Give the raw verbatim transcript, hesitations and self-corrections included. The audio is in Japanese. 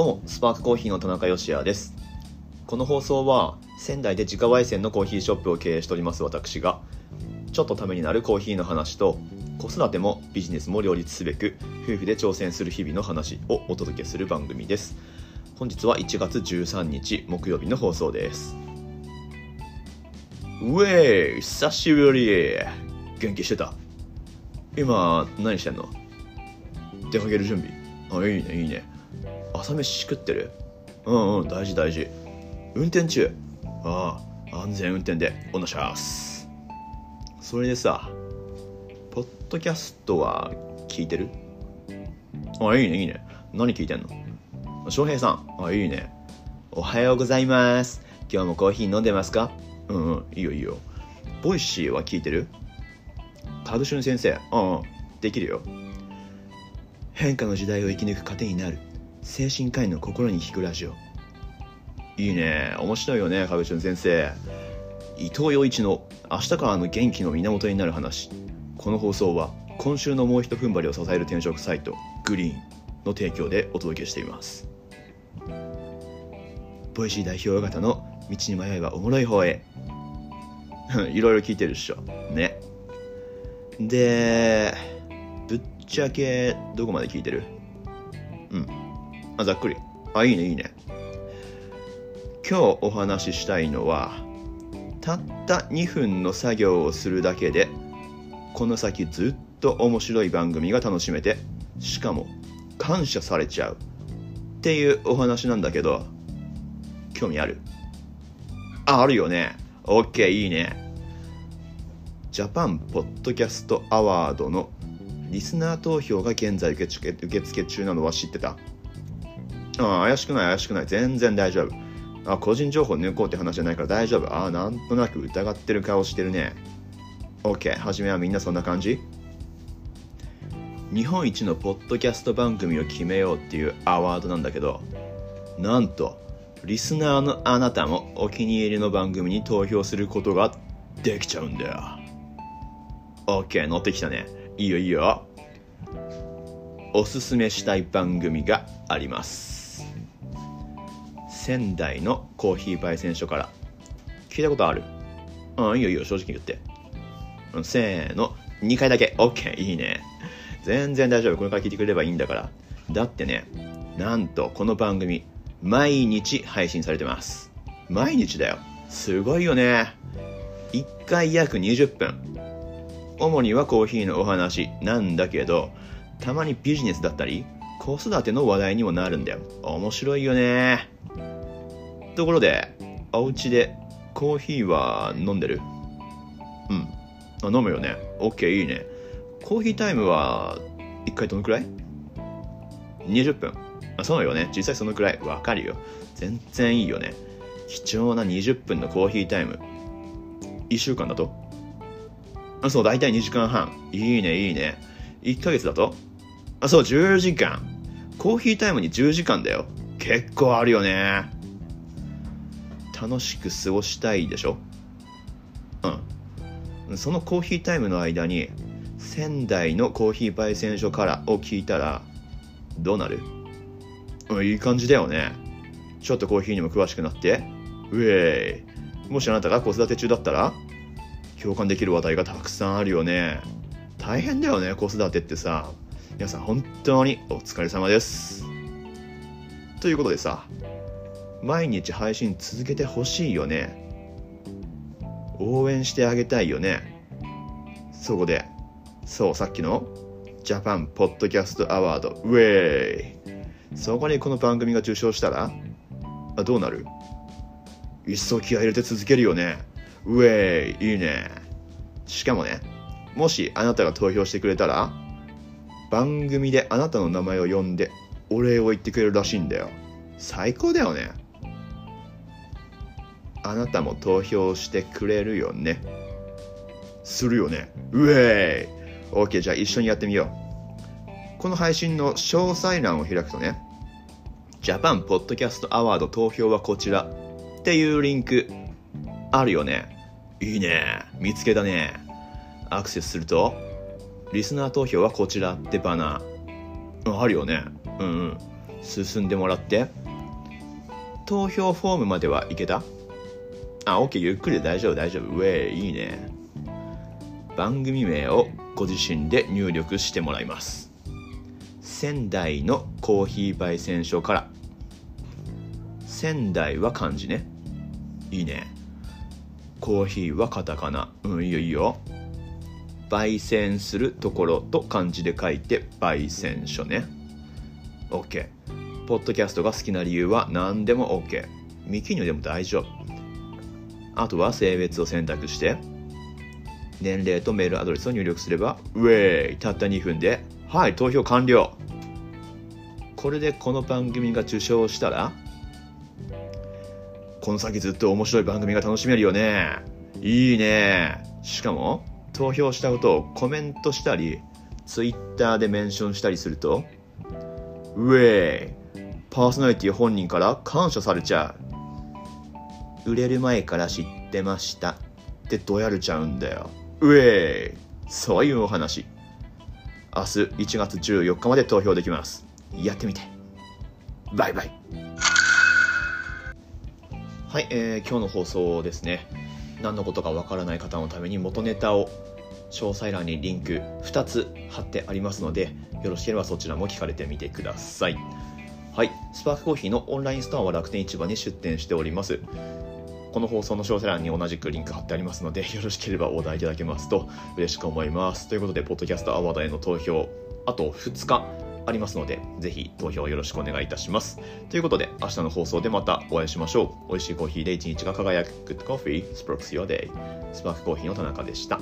どうも、スパークコーヒーの田中芳也です。この放送は仙台で自家焙煎のコーヒーショップを経営しております私が、ちょっとためになるコーヒーの話と、子育てもビジネスも両立すべく夫婦で挑戦する日々の話をお届けする番組です。本日はいちがつじゅうさんにち木曜日の放送です。うえー久しぶり。元気してた？今何してんの？出かける準備？あ、いいねいいね。朝飯食ってる？うんうん、大事大事。運転中？ああ、安全運転でお願いします。それでさ、ポッドキャストは聞いてる？あ、いいねいいね。何聞いてんの？翔平さん。あ、いいね。おはようございます。今日もコーヒー飲んでますか？うんうん、いいよいいよ。ボイシーは聞いてる？カグシュン先生。うんうん、できるよ。変化の時代を生き抜く糧になる精神科医の心に聞くラジオ。いいね、面白いよね、カグシュン先生。伊藤洋一の明日からの元気の源になる話。この放送は今週のもう一踏ん張りを支える転職サイトグリーンの提供でお届けしています。ボイシー代表方の道に迷えばおもろい方へいろいろ聞いてるっしょね。で、ぶっちゃけどこまで聞いてる？うん、あ、ざっくり。あ、いいねいいね。今日お話ししたいのは、たったにふんの作業をするだけでこの先ずっと面白い番組が楽しめて、しかも感謝されちゃうっていうお話なんだけど、興味ある？あ、あるよね。 OK、 いいね。ジャパンポッドキャストアワードのリスナー投票が現在受付、受付中なのは知ってた？ああ、怪しくない怪しくない、全然大丈夫。あ、個人情報抜こうって話じゃないから大丈夫。ああ、なんとなく疑ってる顔してるね。 OK、 初めはみんなそんな感じ。日本一のポッドキャスト番組を決めようっていうアワードなんだけど、なんとリスナーのあなたもお気に入りの番組に投票することができちゃうんだよ。 OK、 乗ってきたね。いいよいいよ。おすすめしたい番組があります。仙台のコーヒー焙煎所から。聞いたことある？うん、いいよいいよ、正直言って。せーの、にかいだけ。 OK、 いいね。全然大丈夫、これから聞いてくれればいいんだから。だってね、なんとこの番組毎日配信されてます。毎日だよ、すごいよね。いっかい約にじゅっぷん、主にはコーヒーのお話なんだけど、たまにビジネスだったり子育ての話題にもなるんだよ。面白いよね。ところで、お家でコーヒーは飲んでる？うん、あ、飲むよね。 OK、 いいね。コーヒータイムはいっかいどのくらい？にじゅっぷん。そうよね、実際そのくらい。わかるよ、全然いいよね。貴重なにじゅっぷんのコーヒータイム、いっしゅうかんだと、あ、そう、だいたいにじかんはん。いいねいいね。いっかげつだと、あ、そう、じゅうじかん。コーヒータイムにじゅうじかんだよ。結構あるよね。楽しく過ごしたいでしょ？うん。そのコーヒータイムの間に仙台のコーヒー焙煎所からを聞いたらどうなる？いい感じだよね。ちょっとコーヒーにも詳しくなって、ウェイ。もしあなたが子育て中だったら、共感できる話題がたくさんあるよね。大変だよね、子育てってさ。皆さん本当にお疲れ様です。ということでさ、毎日配信続けてほしいよね。応援してあげたいよね。そこで、そう、さっきのジャパンポッドキャストアワード、ウェイ。そこにこの番組が受賞したら、あ、どうなる？一層気合い入れて続けるよね。ウェイ、いいね。しかもね、もしあなたが投票してくれたら、番組であなたの名前を呼んでお礼を言ってくれるらしいんだよ。最高だよね。あなたも投票してくれるよね？するよね。ウェイ。 OK、 じゃあ一緒にやってみよう。この配信の詳細欄を開くとね、ジャパンポッドキャストアワード投票はこちらっていうリンクあるよね。いいね、見つけたね。アクセスすると、リスナー投票はこちらってバナーあるよね。うんうん。進んでもらって、投票フォームまでは行けた？あ、OK、ゆっくりで大丈夫大丈夫、ウェイ、いいね。番組名をご自身で入力してもらいます。仙台のコーヒー焙煎所から。仙台は漢字ね、いいね。コーヒーはカタカナ、うん、いいよいいよ。焙煎するところと漢字で書いて焙煎所ね。 OK。 ポッドキャストが好きな理由は何でも OK、 ミキニョでも大丈夫。あとは性別を選択して年齢とメールアドレスを入力すれば、ウェイ、たったにふんで、はい、投票完了。これでこの番組が受賞したら、この先ずっと面白い番組が楽しめるよね。いいね。しかも投票したことをコメントしたりツイッターでメンションしたりすると、ウェイ、パーソナリティ本人から感謝されちゃう。売れる前から知ってましたってどやれちゃうんだよ。ウェイ、そういうお話。明日いちがつじゅうよっかまで投票できます。やってみて。バイバイ。はい、えー、今日の放送ですね。何のことかわからない方のために元ネタを詳細欄にリンクふたつ貼ってありますので、よろしければそちらも聞かれてみてください。はい、スパークコーヒーのオンラインストアは楽天市場に出店しております。この放送の詳細欄に同じくリンク貼ってありますので、よろしければお題いただけますと嬉しく思います。ということで、ポッドキャストアワードへの投票、あとふつかありますので、ぜひ投票よろしくお願いいたします。ということで、明日の放送でまたお会いしましょう。美味しいコーヒーで一日が輝く。Good Coffee Sparks Your Day。スパークコーヒーの田中でした。